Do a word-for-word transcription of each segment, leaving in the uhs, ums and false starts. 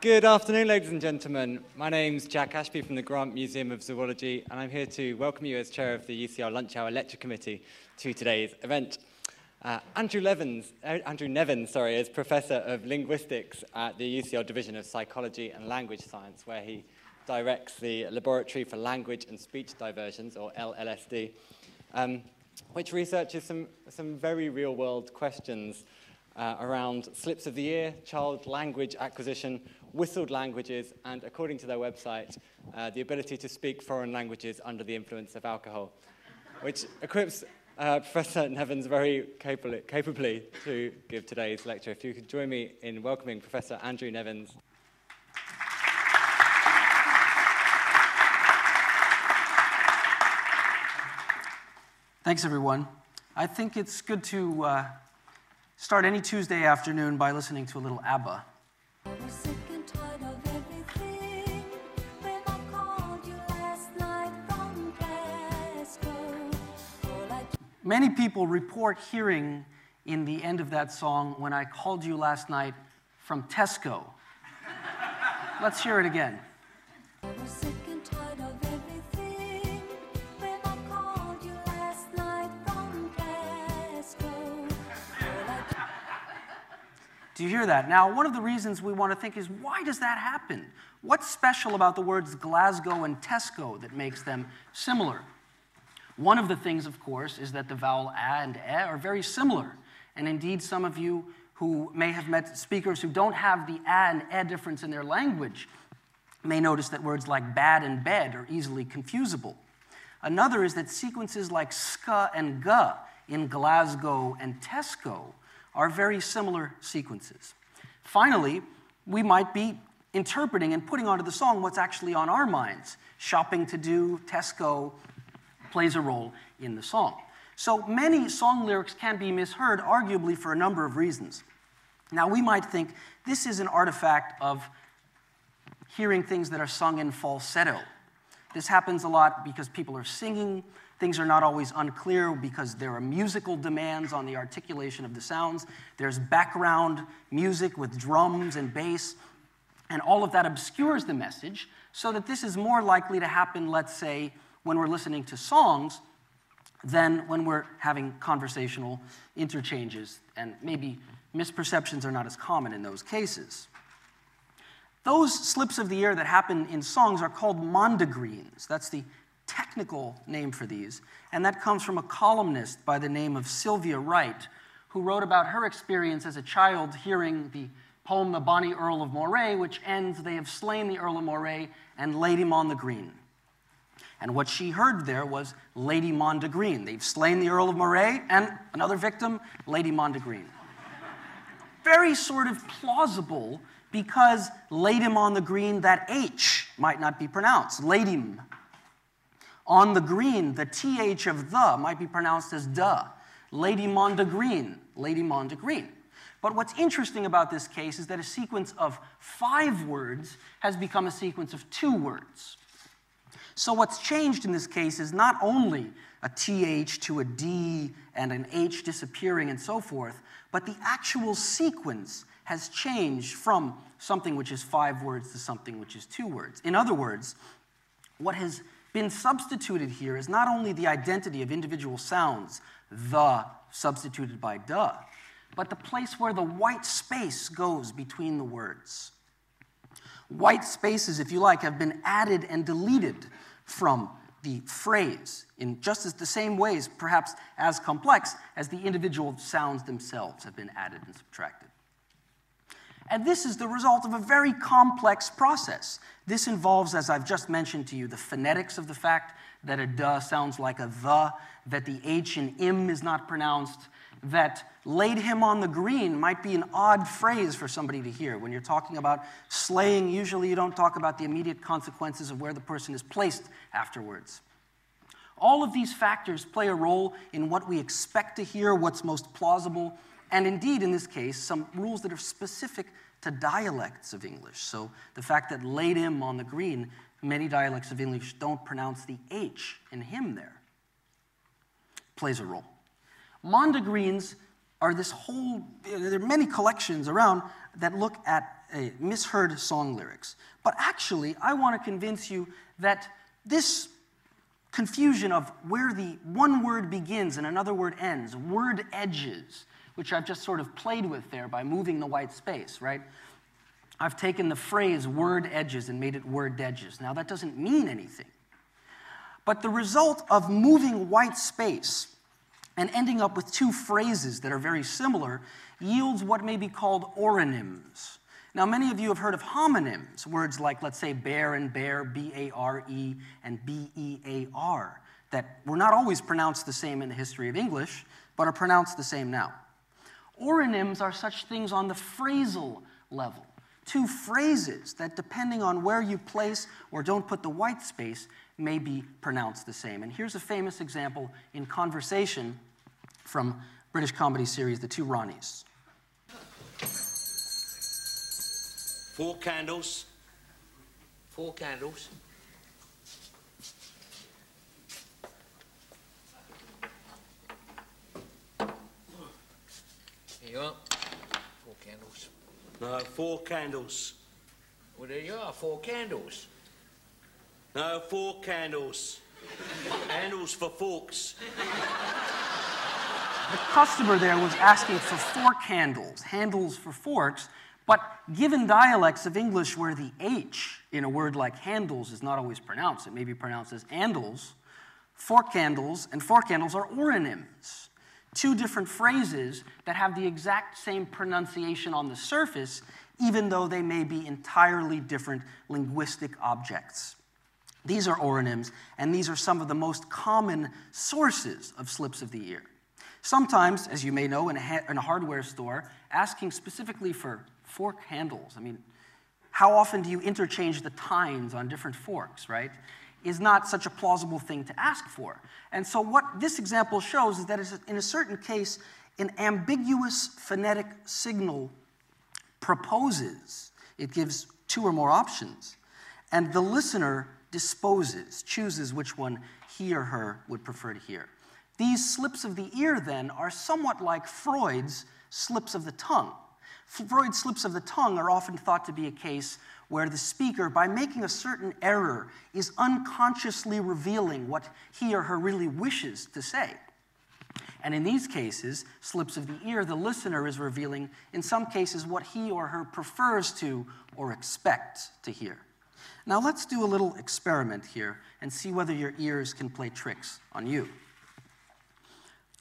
Good afternoon, ladies and gentlemen. My name's Jack Ashby from the Grant Museum of Zoology, and I'm here to welcome you as chair of the U C L Lunch Hour Lecture Committee to today's event. Uh, Andrew Nevins, uh, Andrew Nevins, sorry, is Professor of Linguistics at the U C L Division of Psychology and Language Science, where he directs the Laboratory for Language and Speech Diversions, or L L S D, um, which researches some, some very real-world questions uh, around slips of the ear, child language acquisition, whistled languages, and, according to their website, uh, the ability to speak foreign languages under the influence of alcohol, which equips Uh, Professor Nevins very capably, capably to give today's lecture. If you could join me in welcoming Professor Andrew Nevins. Thanks, everyone. I think it's good to uh, start any Tuesday afternoon by listening to a little ABBA. Many people report hearing in the end of that song, "When I Called You Last Night from Tesco." Let's hear it again. I was sick and tired of everything when I called you last night from Tesco. Do you hear that? Now, one of the reasons we want to think is, why does that happen? What's special about the words Glasgow and Tesco that makes them similar? One of the things, of course, is that the vowel a and e are very similar. And indeed, some of you who may have met speakers who don't have the a and e difference in their language may notice that words like bad and bed are easily confusable. Another is that sequences like ska and ga in Glasgow and Tesco are very similar sequences. Finally, we might be interpreting and putting onto the song what's actually on our minds. Shopping to do, Tesco, plays a role in the song. So many song lyrics can be misheard, arguably for a number of reasons. Now, we might think this is an artifact of hearing things that are sung in falsetto. This happens a lot because people are singing. Things are not always unclear because there are musical demands on the articulation of the sounds. There's background music with drums and bass, and all of that obscures the message, so that this is more likely to happen, let's say, when we're listening to songs than when we're having conversational interchanges, and maybe misperceptions are not as common in those cases. Those slips of the ear that happen in songs are called mondegreens. That's the technical name for these, and that comes from a columnist by the name of Sylvia Wright, who wrote about her experience as a child hearing the poem The Bonnie Earl of Moray, which ends, "They have slain the Earl of Moray and laid him on the green." And what she heard there was Lady Mondegreen. They've slain the Earl of Moray, and another victim, Lady Mondegreen. Very sort of plausible, because laid him on the green, that H might not be pronounced, laid him. On the green, the T H of the might be pronounced as duh. Lady Mondegreen, Lady Mondegreen. But what's interesting about this case is that a sequence of five words has become a sequence of two words. So what's changed in this case is not only a T H to a D and an H disappearing and so forth, but the actual sequence has changed from something which is five words to something which is two words. In other words, what has been substituted here is not only the identity of individual sounds, the substituted by duh, but the place where the white space goes between the words. White spaces, if you like, have been added and deleted from the phrase in just as the same ways, perhaps as complex, as the individual sounds themselves have been added and subtracted. And this is the result of a very complex process. This involves, as I've just mentioned to you, the phonetics of the fact that a duh sounds like a the, that the H in im is not pronounced, that laid him on the green might be an odd phrase for somebody to hear. When you're talking about slaying, usually you don't talk about the immediate consequences of where the person is placed afterwards. All of these factors play a role in what we expect to hear, what's most plausible, and indeed, in this case, some rules that are specific to dialects of English. So the fact that laid him on the green, many dialects of English don't pronounce the H in him there, plays a role. Mondegreens are this whole, there are many collections around that look at uh, misheard song lyrics. But actually, I want to convince you that this confusion of where the one word begins and another word ends, word edges, which I've just sort of played with there by moving the white space, right? I've taken the phrase word edges and made it word edges. Now, that doesn't mean anything. But the result of moving white space and ending up with two phrases that are very similar yields what may be called oronyms. Now, many of you have heard of homonyms, words like, let's say, bear and bear, B A R E and B E A R, that were not always pronounced the same in the history of English, but are pronounced the same now. Oronyms are such things on the phrasal level, two phrases that, depending on where you place or don't put the white space, may be pronounced the same. And here's a famous example in conversation from British comedy series The Two Ronnies. Four candles. Four candles. There you are. Four candles. No, four candles. Well, there you are. Four candles. No, four candles. Handles for forks. The customer there was asking for four candles, handles for forks. But given dialects of English where the H in a word like handles is not always pronounced, it may be pronounced as andals, fork candles and fork candles are oronyms, two different phrases that have the exact same pronunciation on the surface, even though they may be entirely different linguistic objects. These are oronyms, and these are some of the most common sources of slips of the ear. Sometimes, as you may know, in a, ha- in a hardware store, asking specifically for fork handles, I mean, how often do you interchange the tines on different forks, right, is not such a plausible thing to ask for. And so what this example shows is that in a certain case, an ambiguous phonetic signal proposes. It gives two or more options. And the listener disposes, chooses which one he or her would prefer to hear. These slips of the ear, then, are somewhat like Freud's slips of the tongue. Freud's slips of the tongue are often thought to be a case where the speaker, by making a certain error, is unconsciously revealing what he or her really wishes to say. And in these cases, slips of the ear, the listener is revealing, in some cases, what he or her prefers to or expects to hear. Now let's do a little experiment here and see whether your ears can play tricks on you.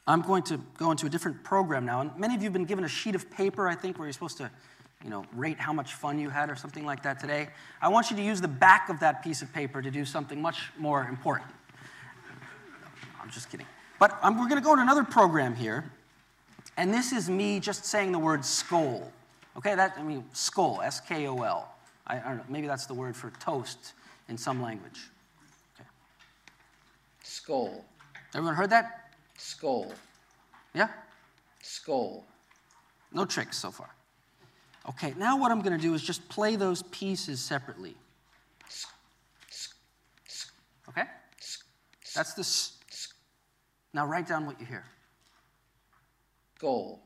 I'm going to go into a different program now, and many of you have been given a sheet of paper, I think, where you're supposed to, you know, rate how much fun you had or something like that today. I want you to use the back of that piece of paper to do something much more important. I'm just kidding. But I'm, we're going to go into another program here, and this is me just saying the word "skål." Okay, that I mean "skål," S K O L. I, I don't know. Maybe that's the word for toast in some language. Okay. Skål. Everyone heard that? Skål. Yeah? Skål. No tricks so far. Okay, now what I'm going to do is just play those pieces separately. Okay? That's the s. Now write down what you hear. Skål.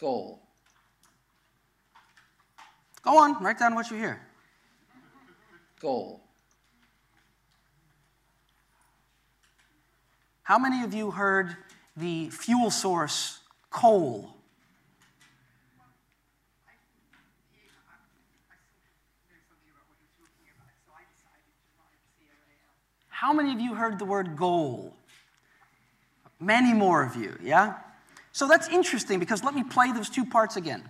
Skål. Go on, write down what you hear. Skål. How many of you heard the fuel source coal? How many of you heard the word goal? Many more of you, yeah? So that's interesting because let me play those two parts again.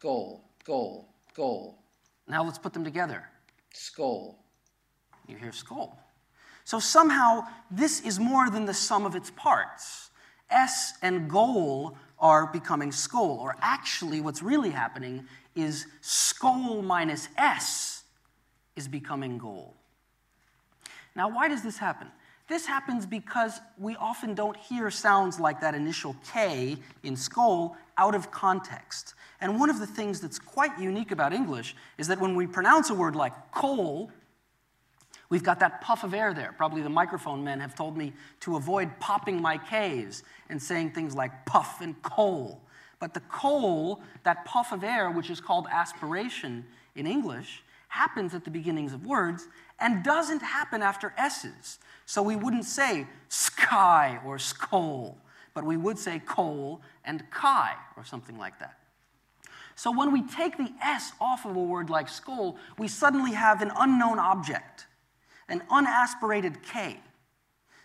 Goal, goal, goal. Now let's put them together. Skål. You hear skål. So somehow, this is more than the sum of its parts. S and goal are becoming skål, or actually what's really happening is skål minus S is becoming goal. Now, why does this happen? This happens because we often don't hear sounds like that initial K in skål out of context. And one of the things that's quite unique about English is that when we pronounce a word like coal, We've got that puff of air there. Probably the microphone men have told me to avoid popping my Ks and saying things like puff and coal. But the coal, that puff of air, which is called aspiration in English, happens at the beginnings of words and doesn't happen after S's. So we wouldn't say sky or skoal, but we would say coal and kai or something like that. So when we take the S off of a word like skoal, we suddenly have an unknown object, an unaspirated K,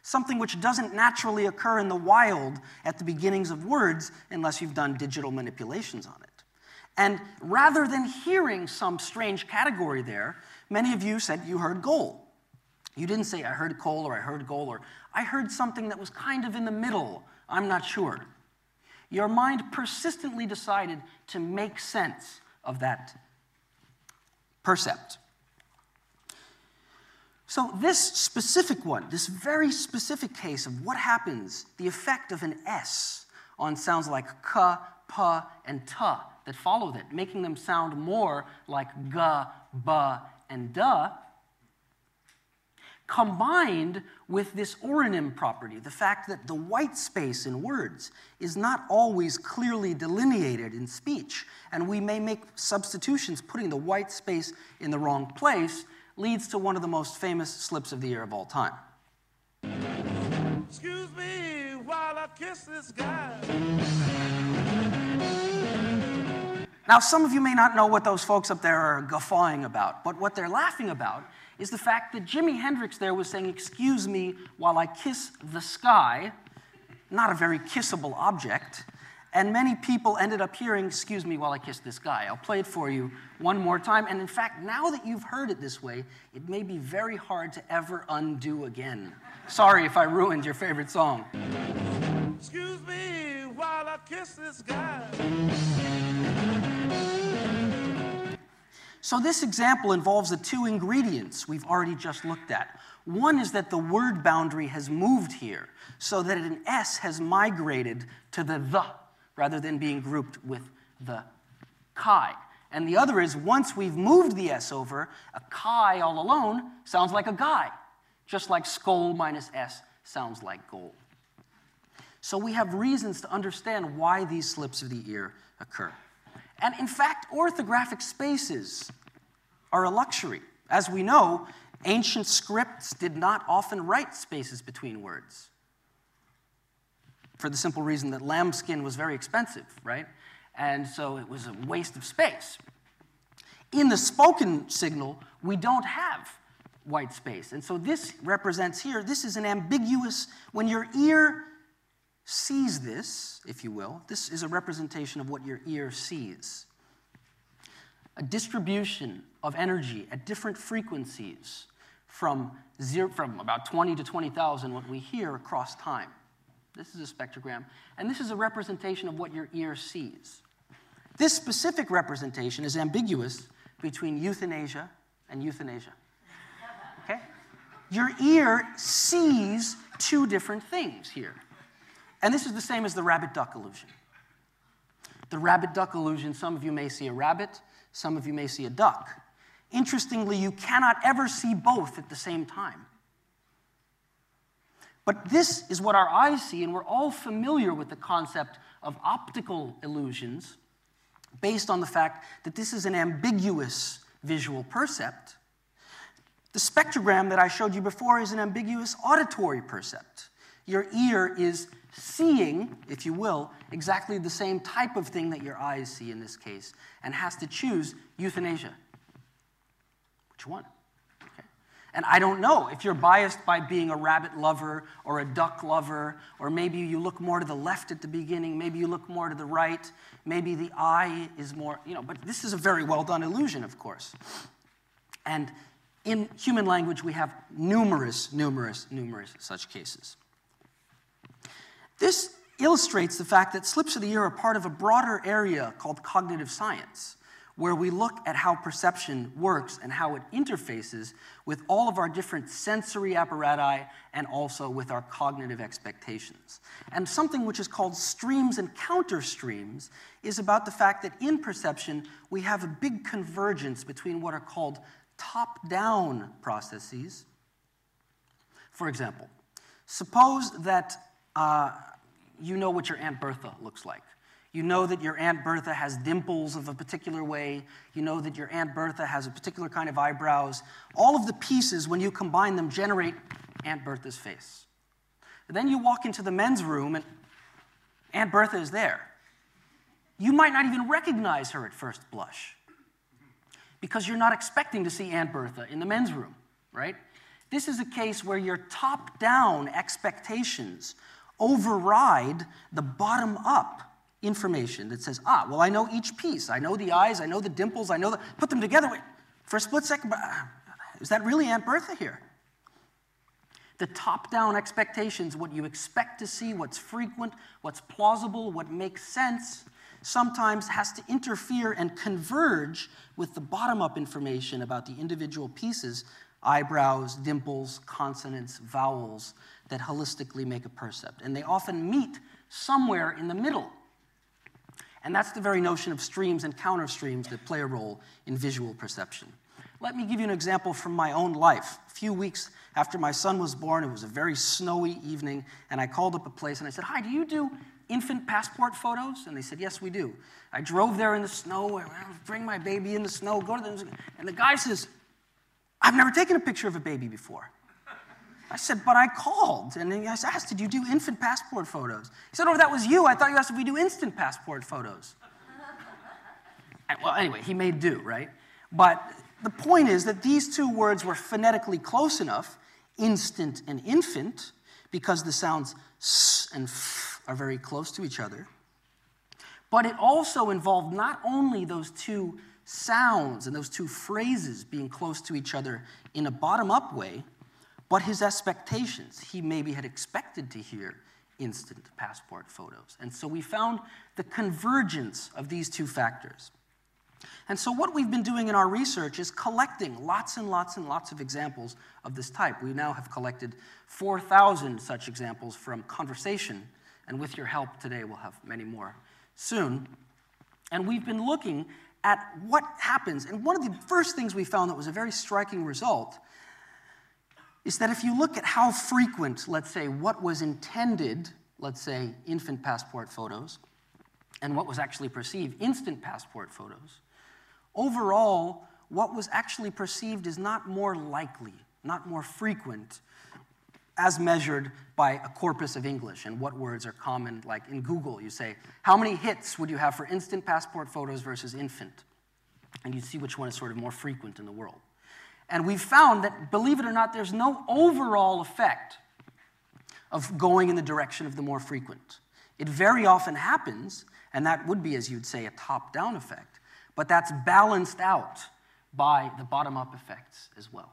something which doesn't naturally occur in the wild at the beginnings of words unless you've done digital manipulations on it. And rather than hearing some strange category there, many of you said you heard goal. You didn't say, I heard coal, or I heard goal, or I heard something that was kind of in the middle, I'm not sure. Your mind persistently decided to make sense of that percept. So this specific one, this very specific case of what happens, the effect of an S on sounds like ka, pa, and ta that followed it, making them sound more like ga, ba, and da, combined with this orhonym property, the fact that the white space in words is not always clearly delineated in speech, and we may make substitutions putting the white space in the wrong place, leads to one of the most famous slips of the year of all time. Excuse me while I kiss this guy. Now, some of you may not know what those folks up there are guffawing about, but what they're laughing about is the fact that Jimi Hendrix there was saying, excuse me while I kiss the sky, not a very kissable object, and many people ended up hearing, excuse me while I kiss this guy. I'll play it for you one more time, and in fact, now that you've heard it this way, it may be very hard to ever undo again. Sorry if I ruined your favorite song. Excuse me while I kiss this guy. So this example involves the two ingredients we've already just looked at. One is that the word boundary has moved here, so that an S has migrated to the the, rather than being grouped with the kai. And the other is, once we've moved the S over, a kai all alone sounds like a guy, just like skoal minus S sounds like goal. So we have reasons to understand why these slips of the ear occur. And in fact, orthographic spaces are a luxury. As we know, ancient scripts did not often write spaces between words, for the simple reason that lambskin was very expensive, right? And so it was a waste of space. In the spoken signal, we don't have white space. And so this represents here, this is an ambiguous, when your ear sees this, if you will. This is a representation of what your ear sees. A distribution of energy at different frequencies from, zero, from about twenty to twenty thousand, what we hear across time. This is a spectrogram. And this is a representation of what your ear sees. This specific representation is ambiguous between euthanasia and euthanasia. Okay? Your ear sees two different things here. And this is the same as the rabbit-duck illusion. The rabbit-duck illusion, some of you may see a rabbit, some of you may see a duck. Interestingly, you cannot ever see both at the same time. But this is what our eyes see, and we're all familiar with the concept of optical illusions based on the fact that this is an ambiguous visual percept. The spectrogram that I showed you before is an ambiguous auditory percept. Your ear is seeing, if you will, exactly the same type of thing that your eyes see in this case, and has to choose euthanasia. Which one? Okay. And I don't know if you're biased by being a rabbit lover or a duck lover, or maybe you look more to the left at the beginning, maybe you look more to the right, maybe the eye is more, you know, but this is a very well-done illusion, of course. And in human language, we have numerous, numerous, numerous such cases. This illustrates the fact that slips of the ear are part of a broader area called cognitive science, where we look at how perception works and how it interfaces with all of our different sensory apparatus and also with our cognitive expectations. And something which is called streams and counterstreams is about the fact that in perception, we have a big convergence between what are called top-down processes For example, suppose that uh, you know what your Aunt Bertha looks like. You know that your Aunt Bertha has dimples of a particular way. You know that your Aunt Bertha has a particular kind of eyebrows. All of the pieces, when you combine them, generate Aunt Bertha's face. And then you walk into the men's room, and Aunt Bertha is there. You might not even recognize her at first blush, because you're not expecting to see Aunt Bertha in the men's room, right? This is a case where your top-down expectations override the bottom-up information that says, ah, well, I know each piece. I know the eyes, I know the dimples, I know the... Put them together, wait, for a split second, but, uh, is that really Aunt Bertha here? The top-down expectations, what you expect to see, what's frequent, what's plausible, what makes sense, sometimes has to interfere and converge with the bottom-up information about the individual pieces, eyebrows, dimples, consonants, vowels, that holistically make a percept. And they often meet somewhere in the middle. And that's the very notion of streams and counterstreams that play a role in visual perception. Let me give you an example from my own life. A few weeks after my son was born, it was a very snowy evening, and I called up a place and I said, hi, do you do infant passport photos? And they said, yes, we do. I drove there in the snow, I bring my baby in the snow, go to the, and the guy says, I've never taken a picture of a baby before. I said, but I called, and I asked, did you do infant passport photos? He said, oh, that was you. I thought you asked if we do instant passport photos. And, well, anyway, he made do, right? But the point is that these two words were phonetically close enough, instant and infant, because the sounds s and f are very close to each other. But it also involved not only those two sounds and those two phrases being close to each other in a bottom-up way, but his expectations. He maybe had expected to hear instant passport photos. And so we found the convergence of these two factors. And so what we've been doing in our research is collecting lots and lots and lots of examples of this type. We now have collected four thousand such examples from conversation, and with your help today we'll have many more soon. And we've been looking at what happens. And one of the first things we found that was a very striking result is that if you look at how frequent, let's say, what was intended, let's say, infant passport photos, and what was actually perceived, instant passport photos, overall, what was actually perceived is not more likely, not more frequent, as measured by a corpus of English and what words are common. Like in Google, you say, how many hits would you have for instant passport photos versus infant? And you see which one is sort of more frequent in the world. And we've found that, believe it or not, there's no overall effect of going in the direction of the more frequent. It very often happens, and that would be, as you'd say, a top-down effect, but that's balanced out by the bottom-up effects as well.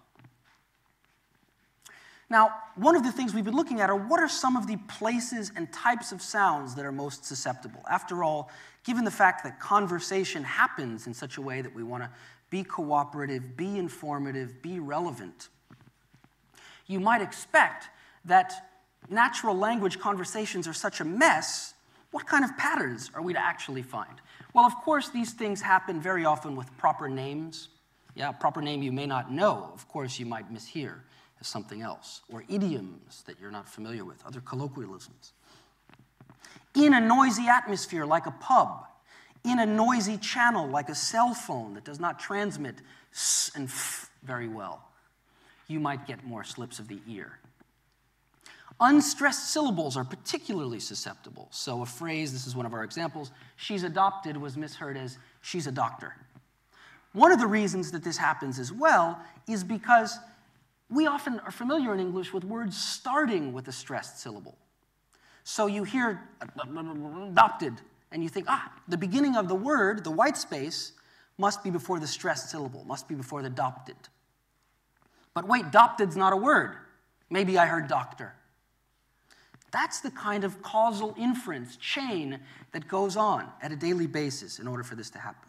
Now, one of the things we've been looking at are what are some of the places and types of sounds that are most susceptible. After all, given the fact that conversation happens in such a way that we want to be cooperative, be informative, be relevant, you might expect that natural language conversations are such a mess, what kind of patterns are we to actually find? Well, of course, these things happen very often with proper names. Yeah, a proper name you may not know, of course, you might mishear as something else, or idioms that you're not familiar with, other colloquialisms. In a noisy atmosphere like a pub, in a noisy channel like a cell phone that does not transmit s and f very well, you might get more slips of the ear. Unstressed syllables are particularly susceptible. So a phrase, this is one of our examples, she's adopted was misheard as she's a doctor. One of the reasons that this happens as well is because we often are familiar in English with words starting with a stressed syllable. So you hear adopted, and you think, ah, the beginning of the word, the white space, must be before the stressed syllable, must be before the adopted. But wait, adopted's not a word. Maybe I heard doctor. That's the kind of causal inference chain that goes on at a daily basis in order for this to happen.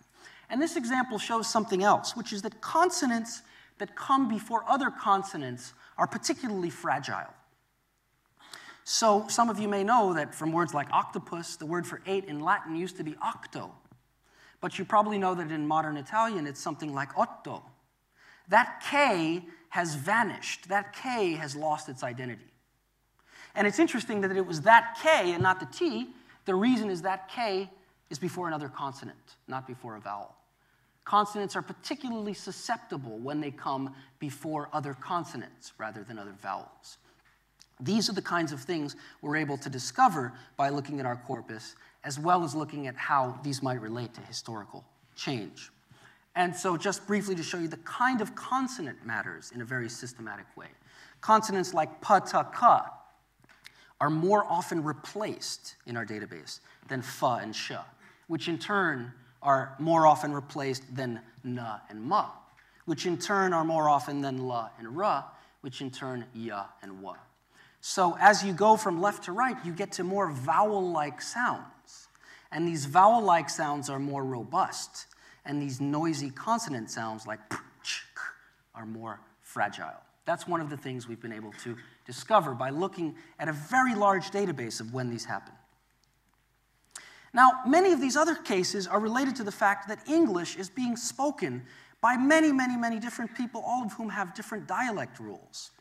And this example shows something else, which is that consonants that come before other consonants are particularly fragile. So some of you may know that from words like octopus, the word for eight in Latin used to be octo. But you probably know that in modern Italian, it's something like otto. that K has vanished. That K has lost its identity. And it's interesting that it was that K and not the T. The reason is that K is before another consonant, not before a vowel. Consonants are particularly susceptible when they come before other consonants rather than other vowels. These are the kinds of things we're able to discover by looking at our corpus, as well as looking at how these might relate to historical change. And so just briefly to show you the kind of consonant matters in a very systematic way. Consonants like pa, ta, ka are more often replaced in our database than fa and sh, which in turn are more often replaced than na and ma, which in turn are more often than la and ra, which in turn ya and wa. So as you go from left to right, you get to more vowel-like sounds. And these vowel-like sounds are more robust. And these noisy consonant sounds like p, ch, k are more fragile. That's one of the things we've been able to discover by looking at a very large database of when these happen. Now, many of these other cases are related to the fact that English is being spoken by many, many, many different people, all of whom have different dialect rules.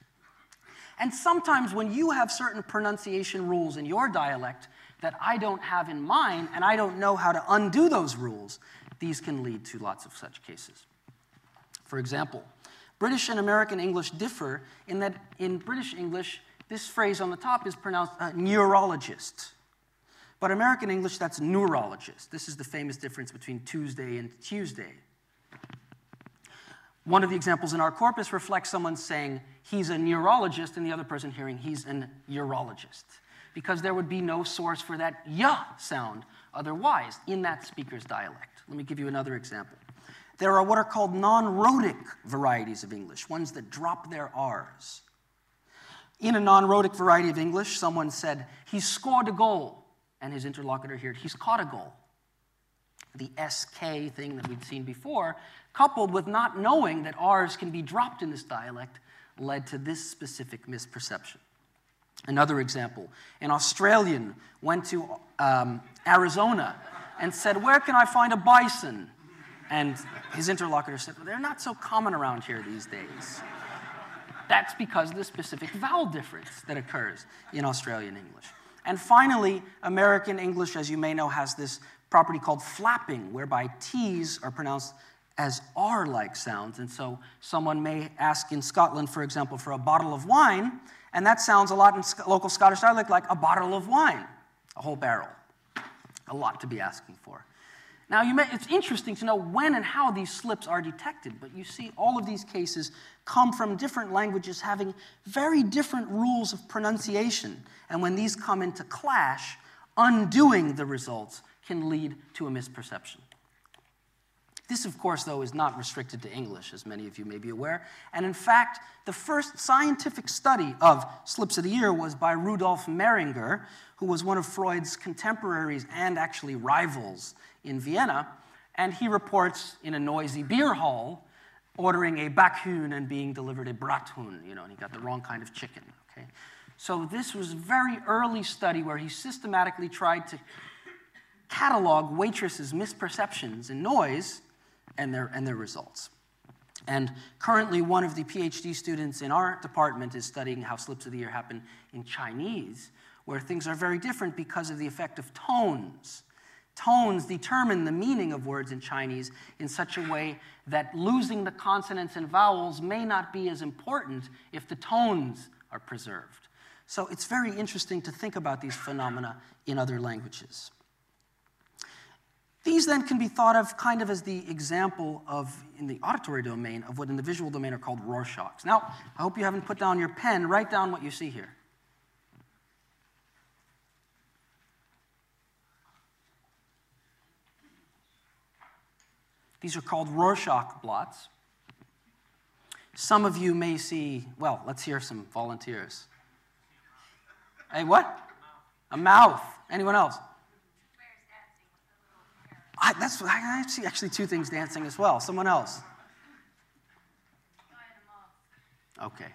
And sometimes when you have certain pronunciation rules in your dialect that I don't have in mine, and I don't know how to undo those rules, these can lead to lots of such cases. For example, British and American English differ in that in British English, this phrase on the top is pronounced uh, neurologist. But American English, that's neurologist. This is the famous difference between Tuesday and Tuesday. One of the examples in our corpus reflects someone saying he's a neurologist and the other person hearing he's an urologist, because there would be no source for that ya sound otherwise in that speaker's dialect. Let me give you another example. There are what are called non-rhotic varieties of English, ones that drop their R's. In a non-rhotic variety of English, someone said, he scored a goal. And his interlocutor heard, he's caught a goal. The S K thing that we'd seen before, coupled with not knowing that R's can be dropped in this dialect, led to this specific misperception. Another example, an Australian went to um, Arizona and said, where can I find a bison? And his interlocutor said, well, they're not so common around here these days. That's because of the specific vowel difference that occurs in Australian English. And finally, American English, as you may know, has this property called flapping, whereby T's are pronounced as R-like sounds. And so someone may ask in Scotland, for example, for a bottle of wine, and that sounds a lot in local Scottish dialect like a bottle of wine, a whole barrel. A lot to be asking for. Now, you may, it's interesting to know when and how these slips are detected, but you see all of these cases come from different languages having very different rules of pronunciation, and when these come into clash, undoing the results can lead to a misperception. This, of course, though, is not restricted to English, as many of you may be aware, and in fact, the first scientific study of slips of the ear was by Rudolf Mehringer, who was one of Freud's contemporaries and actually rivals in Vienna, and he reports in a noisy beer hall ordering a Backhuhn and being delivered a Brathuhn, you know, and he got the wrong kind of chicken, okay? So this was a very early study where he systematically tried to catalog waitresses' misperceptions in noise and their, and their results. And currently one of the PhD students in our department is studying how slips of the ear happen in Chinese, where things are very different because of the effect of tones. Tones determine the meaning of words in Chinese in such a way that losing the consonants and vowels may not be as important if the tones are preserved. So it's very interesting to think about these phenomena in other languages. These then can be thought of kind of as the example of, in the auditory domain, of what in the visual domain are called Rorschachs. Now, I hope you haven't put down your pen. Write down what you see here. These are called Rorschach blots. Some of you may see, well, let's hear some volunteers. Hey, what? A mouth. A mouth. Anyone else? I, that's, I see actually two things dancing as well. Someone else? Okay.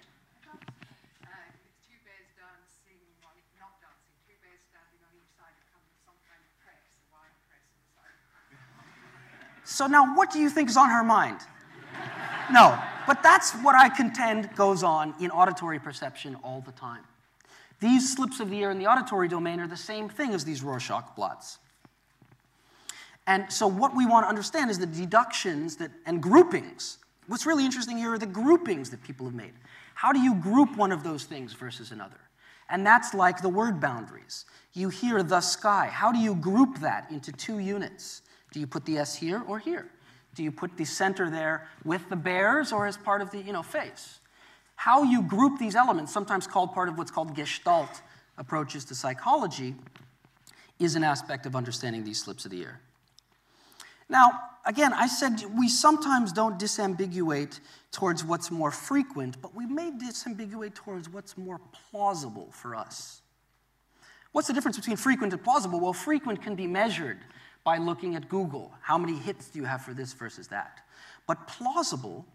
So now, what do you think is on her mind? No, But that's what I contend goes on in auditory perception all the time. These slips of the ear in the auditory domain are the same thing as these Rorschach blots. And so what we want to understand is the deductions that, and groupings. What's really interesting here are the groupings that people have made. How do you group one of those things versus another? And that's like the word boundaries. You hear the sky. How do you group that into two units? Do you put the S here or here? Do you put the center there with the bears or as part of the you know, face? How you group these elements, sometimes called part of what's called gestalt approaches to psychology, is an aspect of understanding these slips of the ear. Now, again, I said we sometimes don't disambiguate towards what's more frequent, but we may disambiguate towards what's more plausible for us. What's the difference between frequent and plausible? Well, frequent can be measured by looking at Google. How many hits do you have for this versus that? But plausible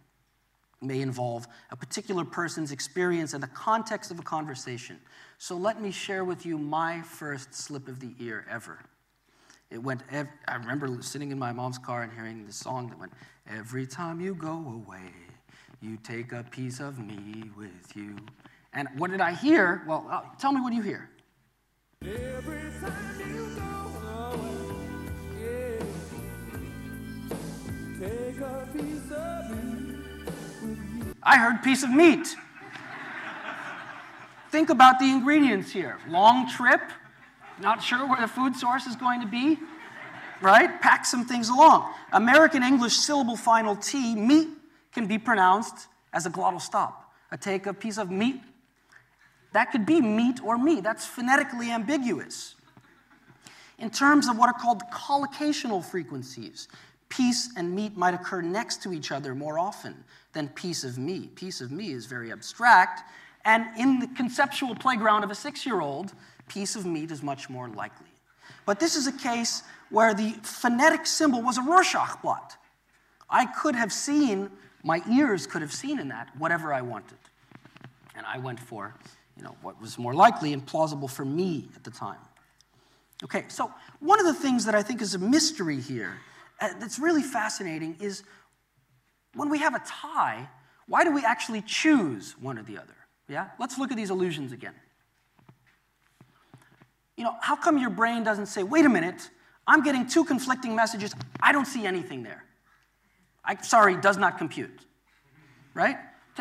may involve a particular person's experience and the context of a conversation. So let me share with you my first slip of the ear ever. It went, ev- I remember sitting in my mom's car and hearing the song that went, "Every time you go away, you take a piece of me with you." And what did I hear? Well, uh, tell me what you hear. Every time you go away, yeah, take a piece of me with you. I heard piece of meat. Think about the ingredients here. Long trip. Not sure where the food source is going to be, right? Pack some things along. American English syllable final T, meat, can be pronounced as a glottal stop. I take a piece of meat. That could be meat or me. That's phonetically ambiguous. In terms of what are called collocational frequencies, piece and meat might occur next to each other more often than piece of me. Piece of me is very abstract. And in the conceptual playground of a six-year-old, piece of meat is much more likely. But this is a case where the phonetic symbol was a Rorschach blot. I could have seen, my ears could have seen in that, whatever I wanted. And I went for, you know, what was more likely and plausible for me at the time. Okay, so one of the things that I think is a mystery here uh, that's really fascinating is when we have a tie, why do we actually choose one or the other? Yeah? Let's look at these illusions again. You know, how come your brain doesn't say, wait a minute, I'm getting two conflicting messages, I don't see anything there. I, sorry, does not compute, right?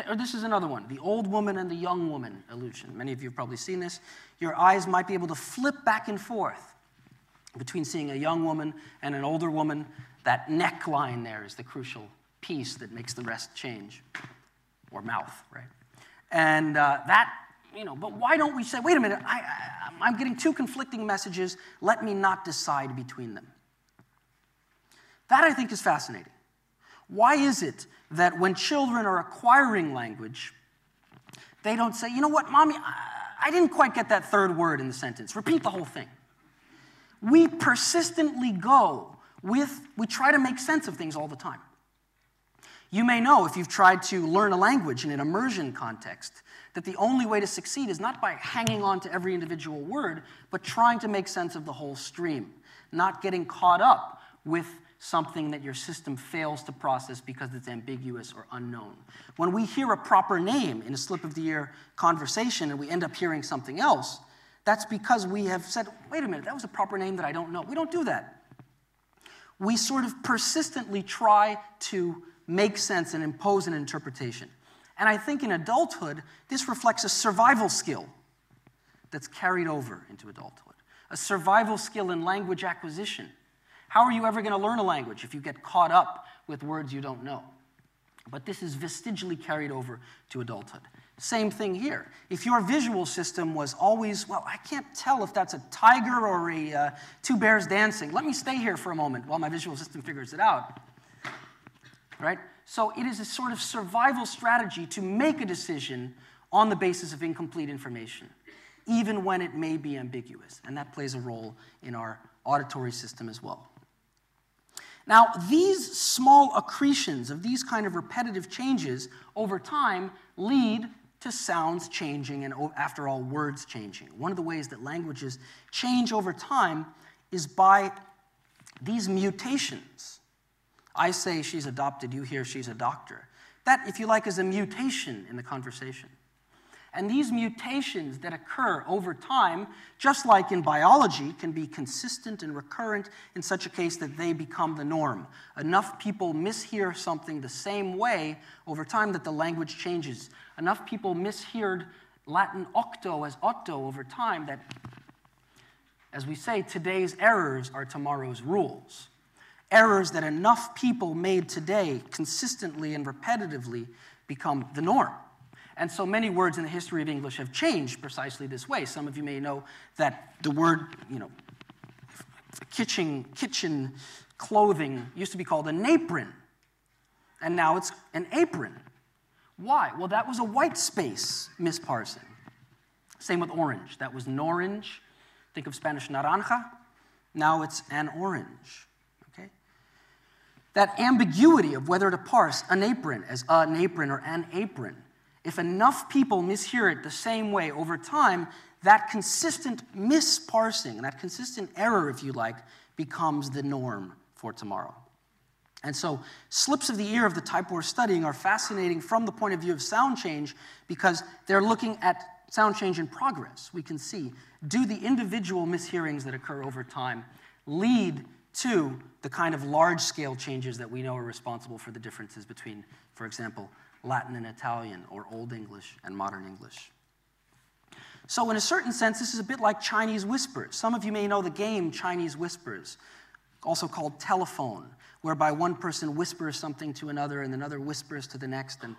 Or this is another one, the old woman and the young woman illusion. Many of you have probably seen this. Your eyes might be able to flip back and forth between seeing a young woman and an older woman. That neckline there is the crucial piece that makes the rest change, or mouth, right? And uh, that, you know, but why don't we say, wait a minute, I, I, I'm getting two conflicting messages, let me not decide between them. That, I think, is fascinating. Why is it that when children are acquiring language, they don't say, you know what, Mommy, I, I didn't quite get that third word in the sentence. Repeat the whole thing. We persistently go with, we try to make sense of things all the time. You may know, if you've tried to learn a language in an immersion context, that the only way to succeed is not by hanging on to every individual word, but trying to make sense of the whole stream, not getting caught up with something that your system fails to process because it's ambiguous or unknown. When we hear a proper name in a slip of the ear conversation and we end up hearing something else, that's because we have said, wait a minute, that was a proper name that I don't know. We don't do that. We sort of persistently try to make sense and impose an interpretation. And I think in adulthood, this reflects a survival skill that's carried over into adulthood, a survival skill in language acquisition. How are you ever going to learn a language if you get caught up with words you don't know? But this is vestigially carried over to adulthood. Same thing here. If your visual system was always, well, I can't tell if that's a tiger or a uh, two bears dancing. Let me stay here for a moment while my visual system figures it out. Right? So it is a sort of survival strategy to make a decision on the basis of incomplete information, even when it may be ambiguous. And that plays a role in our auditory system as well. Now, these small accretions of these kind of repetitive changes over time lead to sounds changing and, after all, words changing. One of the ways that languages change over time is by these mutations. I say she's adopted, you hear she's a doctor. That, if you like, is a mutation in the conversation. And these mutations that occur over time, just like in biology, can be consistent and recurrent in such a case that they become the norm. Enough people mishear something the same way over time that the language changes. Enough people misheard Latin octo as otto over time that, as we say, today's errors are tomorrow's rules. Errors that enough people made today consistently and repetitively become the norm. And so many words in the history of English have changed precisely this way. Some of you may know that the word, you know, kitchen, kitchen clothing used to be called an apron, and now it's an apron. Why? Well, that was a white space misparsing. Same with orange. That was norange. Think of Spanish naranja. Now it's an orange. That ambiguity of whether to parse an apron as an apron or an apron, if enough people mishear it the same way over time, that consistent misparsing, that consistent error, if you like, becomes the norm for tomorrow. And so slips of the ear of the type we're studying are fascinating from the point of view of sound change because they're looking at sound change in progress. We can see, do the individual mishearings that occur over time lead to the kind of large-scale changes that we know are responsible for the differences between, for example, Latin and Italian, or Old English and Modern English. So in a certain sense, this is a bit like Chinese whispers. Some of you may know the game Chinese whispers, also called telephone, whereby one person whispers something to another and another whispers to the next. And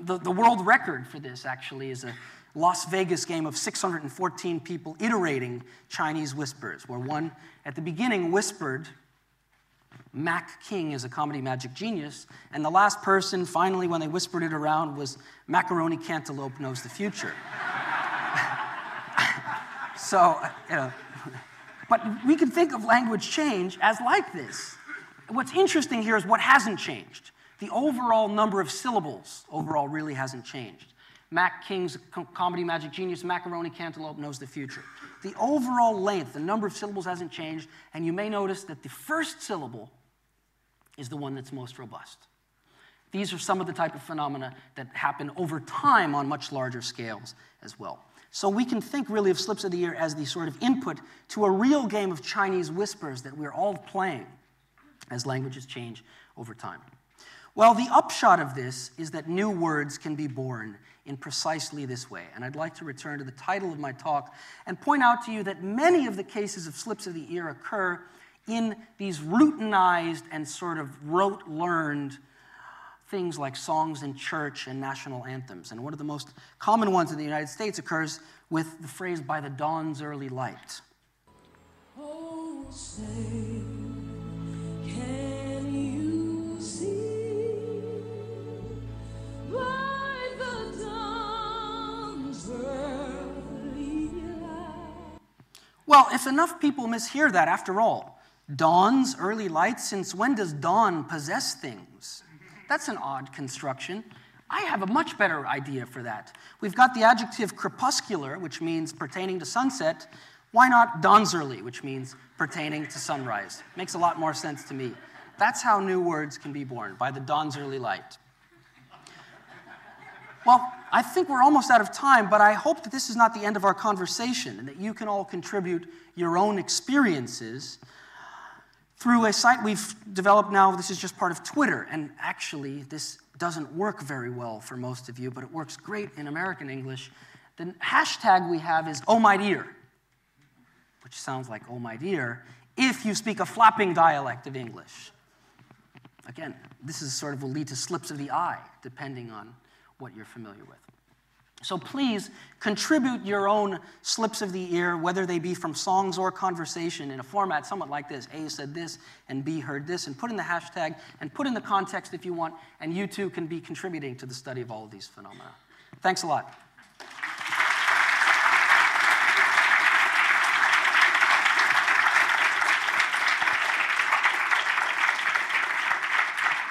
the, the world record for this, actually, is a Las Vegas game of six hundred fourteen people iterating Chinese whispers, where one at the beginning whispered, Mac King is a comedy magic genius, and the last person, finally, when they whispered it around, was Macaroni Cantaloupe knows the future. So, you know, but we can think of language change as like this. What's interesting here is what hasn't changed. The overall number of syllables overall really hasn't changed. Mac King's comedy magic genius, Macaroni Cantaloupe knows the future. The overall length, the number of syllables hasn't changed, and you may notice that the first syllable is the one that's most robust. These are some of the type of phenomena that happen over time on much larger scales as well. So we can think really of slips of the ear as the sort of input to a real game of Chinese whispers that we're all playing as languages change over time. Well, the upshot of this is that new words can be born in precisely this way. And I'd like to return to the title of my talk and point out to you that many of the cases of slips of the ear occur in these routinized and sort of rote-learned things like songs in church and national anthems. And one of the most common ones in the United States occurs with the phrase, by the dawn's early light. Oh, say, can you see? By the dawn's early light. Well, if enough people mishear that, after all, dawn's early light, since when does dawn possess things? That's an odd construction. I have a much better idea for that. We've got the adjective crepuscular, which means pertaining to sunset. Why not donzerly, which means pertaining to sunrise? Makes a lot more sense to me. That's how new words can be born, by the dawn's early light. Well, I think we're almost out of time, but I hope that this is not the end of our conversation and that you can all contribute your own experiences through a site we've developed now. This is just part of Twitter, and actually this doesn't work very well for most of you, but it works great in American English. The hashtag we have is OhMyEar, which sounds like OhMyEar, if you speak a flapping dialect of English. Again, this is sort of will lead to slips of the eye, depending on what you're familiar with. So please contribute your own slips of the ear, whether they be from songs or conversation, in a format somewhat like this. A said this, and B heard this, and put in the hashtag, and put in the context if you want, and you too can be contributing to the study of all of these phenomena. Thanks a lot.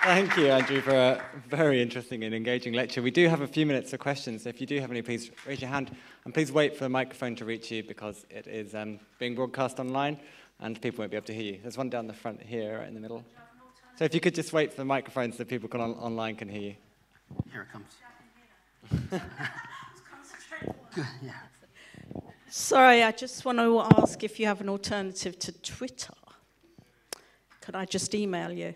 Thank you, Andrew, for a very interesting and engaging lecture. We do have a few minutes of questions, so if you do have any, please raise your hand. And please wait for the microphone to reach you, because it is um, being broadcast online, and people won't be able to hear you. There's one down the front here, right in the middle. So if you could just wait for the microphone so people can on- online can hear you. Here it comes. Good, yeah. Sorry, I just want to ask if you have an alternative to Twitter. Could I just email you?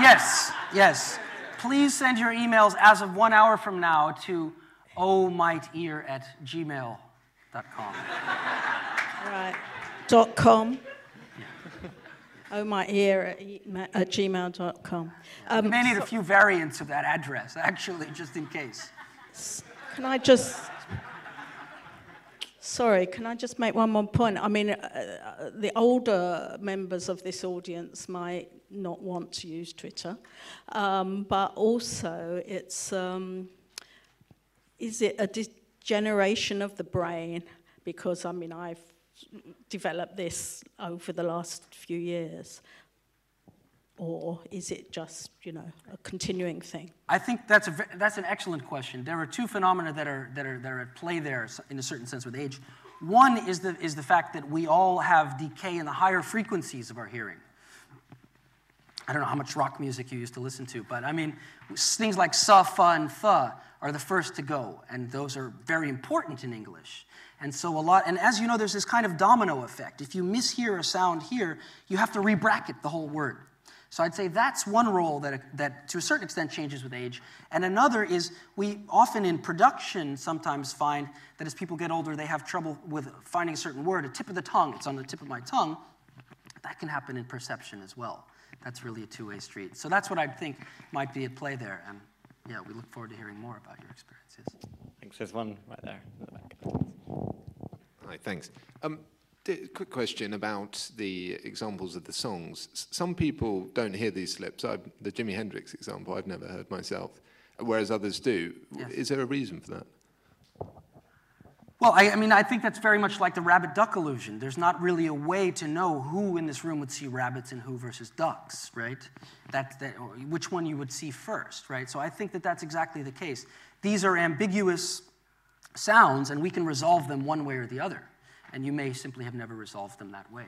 Yes, yes. Please send your emails as of one hour from now to oh might ear at gmail dot com. Right. Dot com. oh my ear at gmail dot com. Um, you may need so a few variants of that address, actually, just in case. Can I just... Sorry, can I just make one more point? I mean, uh, the older members of this audience might not want to use Twitter, um, but also it's... Um, is it a degeneration of the brain? Because, I mean, I've developed this over the last few years. Or is it just, you know, a continuing thing? I think that's a that's an excellent question. There are two phenomena that are that are that are at play there in a certain sense with age. One is the is the fact that we all have decay in the higher frequencies of our hearing. I don't know how much rock music you used to listen to, but I mean, things like sa, fa, and tha are the first to go, and those are very important in English. And so a lot, and as you know, there's this kind of domino effect. If you mishear a sound here, you have to rebracket the whole word. So I'd say that's one role that, that to a certain extent changes with age. And another is we often in production sometimes find that as people get older, they have trouble with finding a certain word, a tip of the tongue, it's on the tip of my tongue. That can happen in perception as well. That's really a two-way street. So that's what I think might be at play there. And yeah, we look forward to hearing more about your experiences. Thanks, there's one right there in the back. Hi, thanks. Um, Quick question about the examples of the songs. Some people don't hear these slips. I've, the Jimi Hendrix example, I've never heard myself, whereas others do. Yes. Is there a reason for that? Well, I, I mean, I think that's very much like the rabbit-duck illusion. There's not really a way to know who in this room would see rabbits and who versus ducks, right? That, that, or which one you would see first, right? So I think that that's exactly the case. These are ambiguous sounds, and we can resolve them one way or the other. And you may simply have never resolved them that way.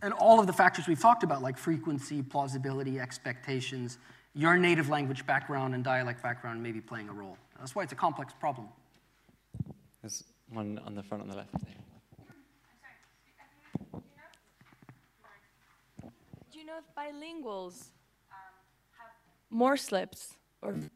And all of the factors we've talked about, like frequency, plausibility, expectations, your native language background and dialect background may be playing a role. That's why it's a complex problem. There's one on the front on the left. Do you know if bilinguals have more slips or have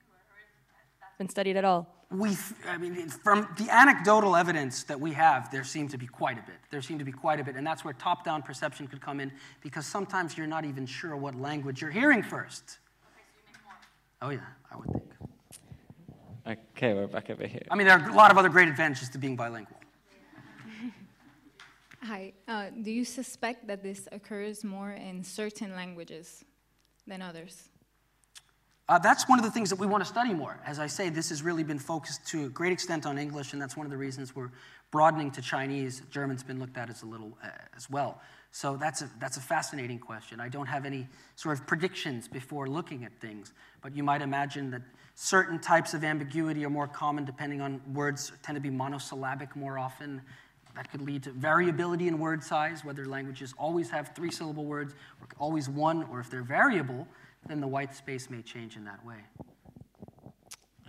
been studied at all? We, I mean, from the anecdotal evidence that we have, there seems to be quite a bit. There seem to be quite a bit, and that's where top-down perception could come in, because sometimes you're not even sure what language you're hearing first. Okay, so you make more. Oh yeah, I would think. Okay, we're back over here. I mean, there are a lot of other great advantages to being bilingual. Hi, uh, do you suspect that this occurs more in certain languages than others? Uh, that's one of the things that we want to study more. As I say, this has really been focused to a great extent on English, and that's one of the reasons we're broadening to Chinese. German's been looked at as a little uh, as well. So that's a, that's a fascinating question. I don't have any sort of predictions before looking at things, but you might imagine that certain types of ambiguity are more common depending on words tend to be monosyllabic more often. That could lead to variability in word size, whether languages always have three-syllable words, or always one, or if they're variable, then the white space may change in that way.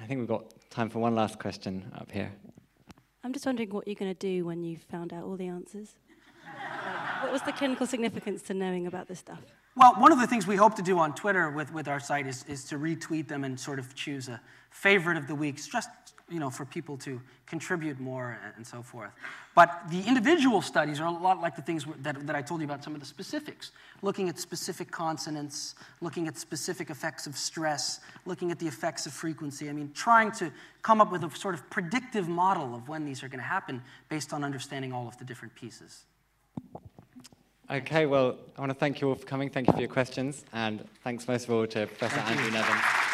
I think we've got time for one last question up here. I'm just wondering what you're going to do when you've found out all the answers. Like, what was the clinical significance to knowing about this stuff? Well, one of the things we hope to do on Twitter with, with our site is, is to retweet them and sort of choose a favorite of the weeks, just you know, for people to contribute more and, and so forth. But the individual studies are a lot like the things that, that I told you about, some of the specifics, looking at specific consonants, looking at specific effects of stress, looking at the effects of frequency. I mean, trying to come up with a sort of predictive model of when these are going to happen based on understanding all of the different pieces. Okay, well, I want to thank you all for coming. Thank you for your questions. And thanks most of all to Professor Andrew Nevins.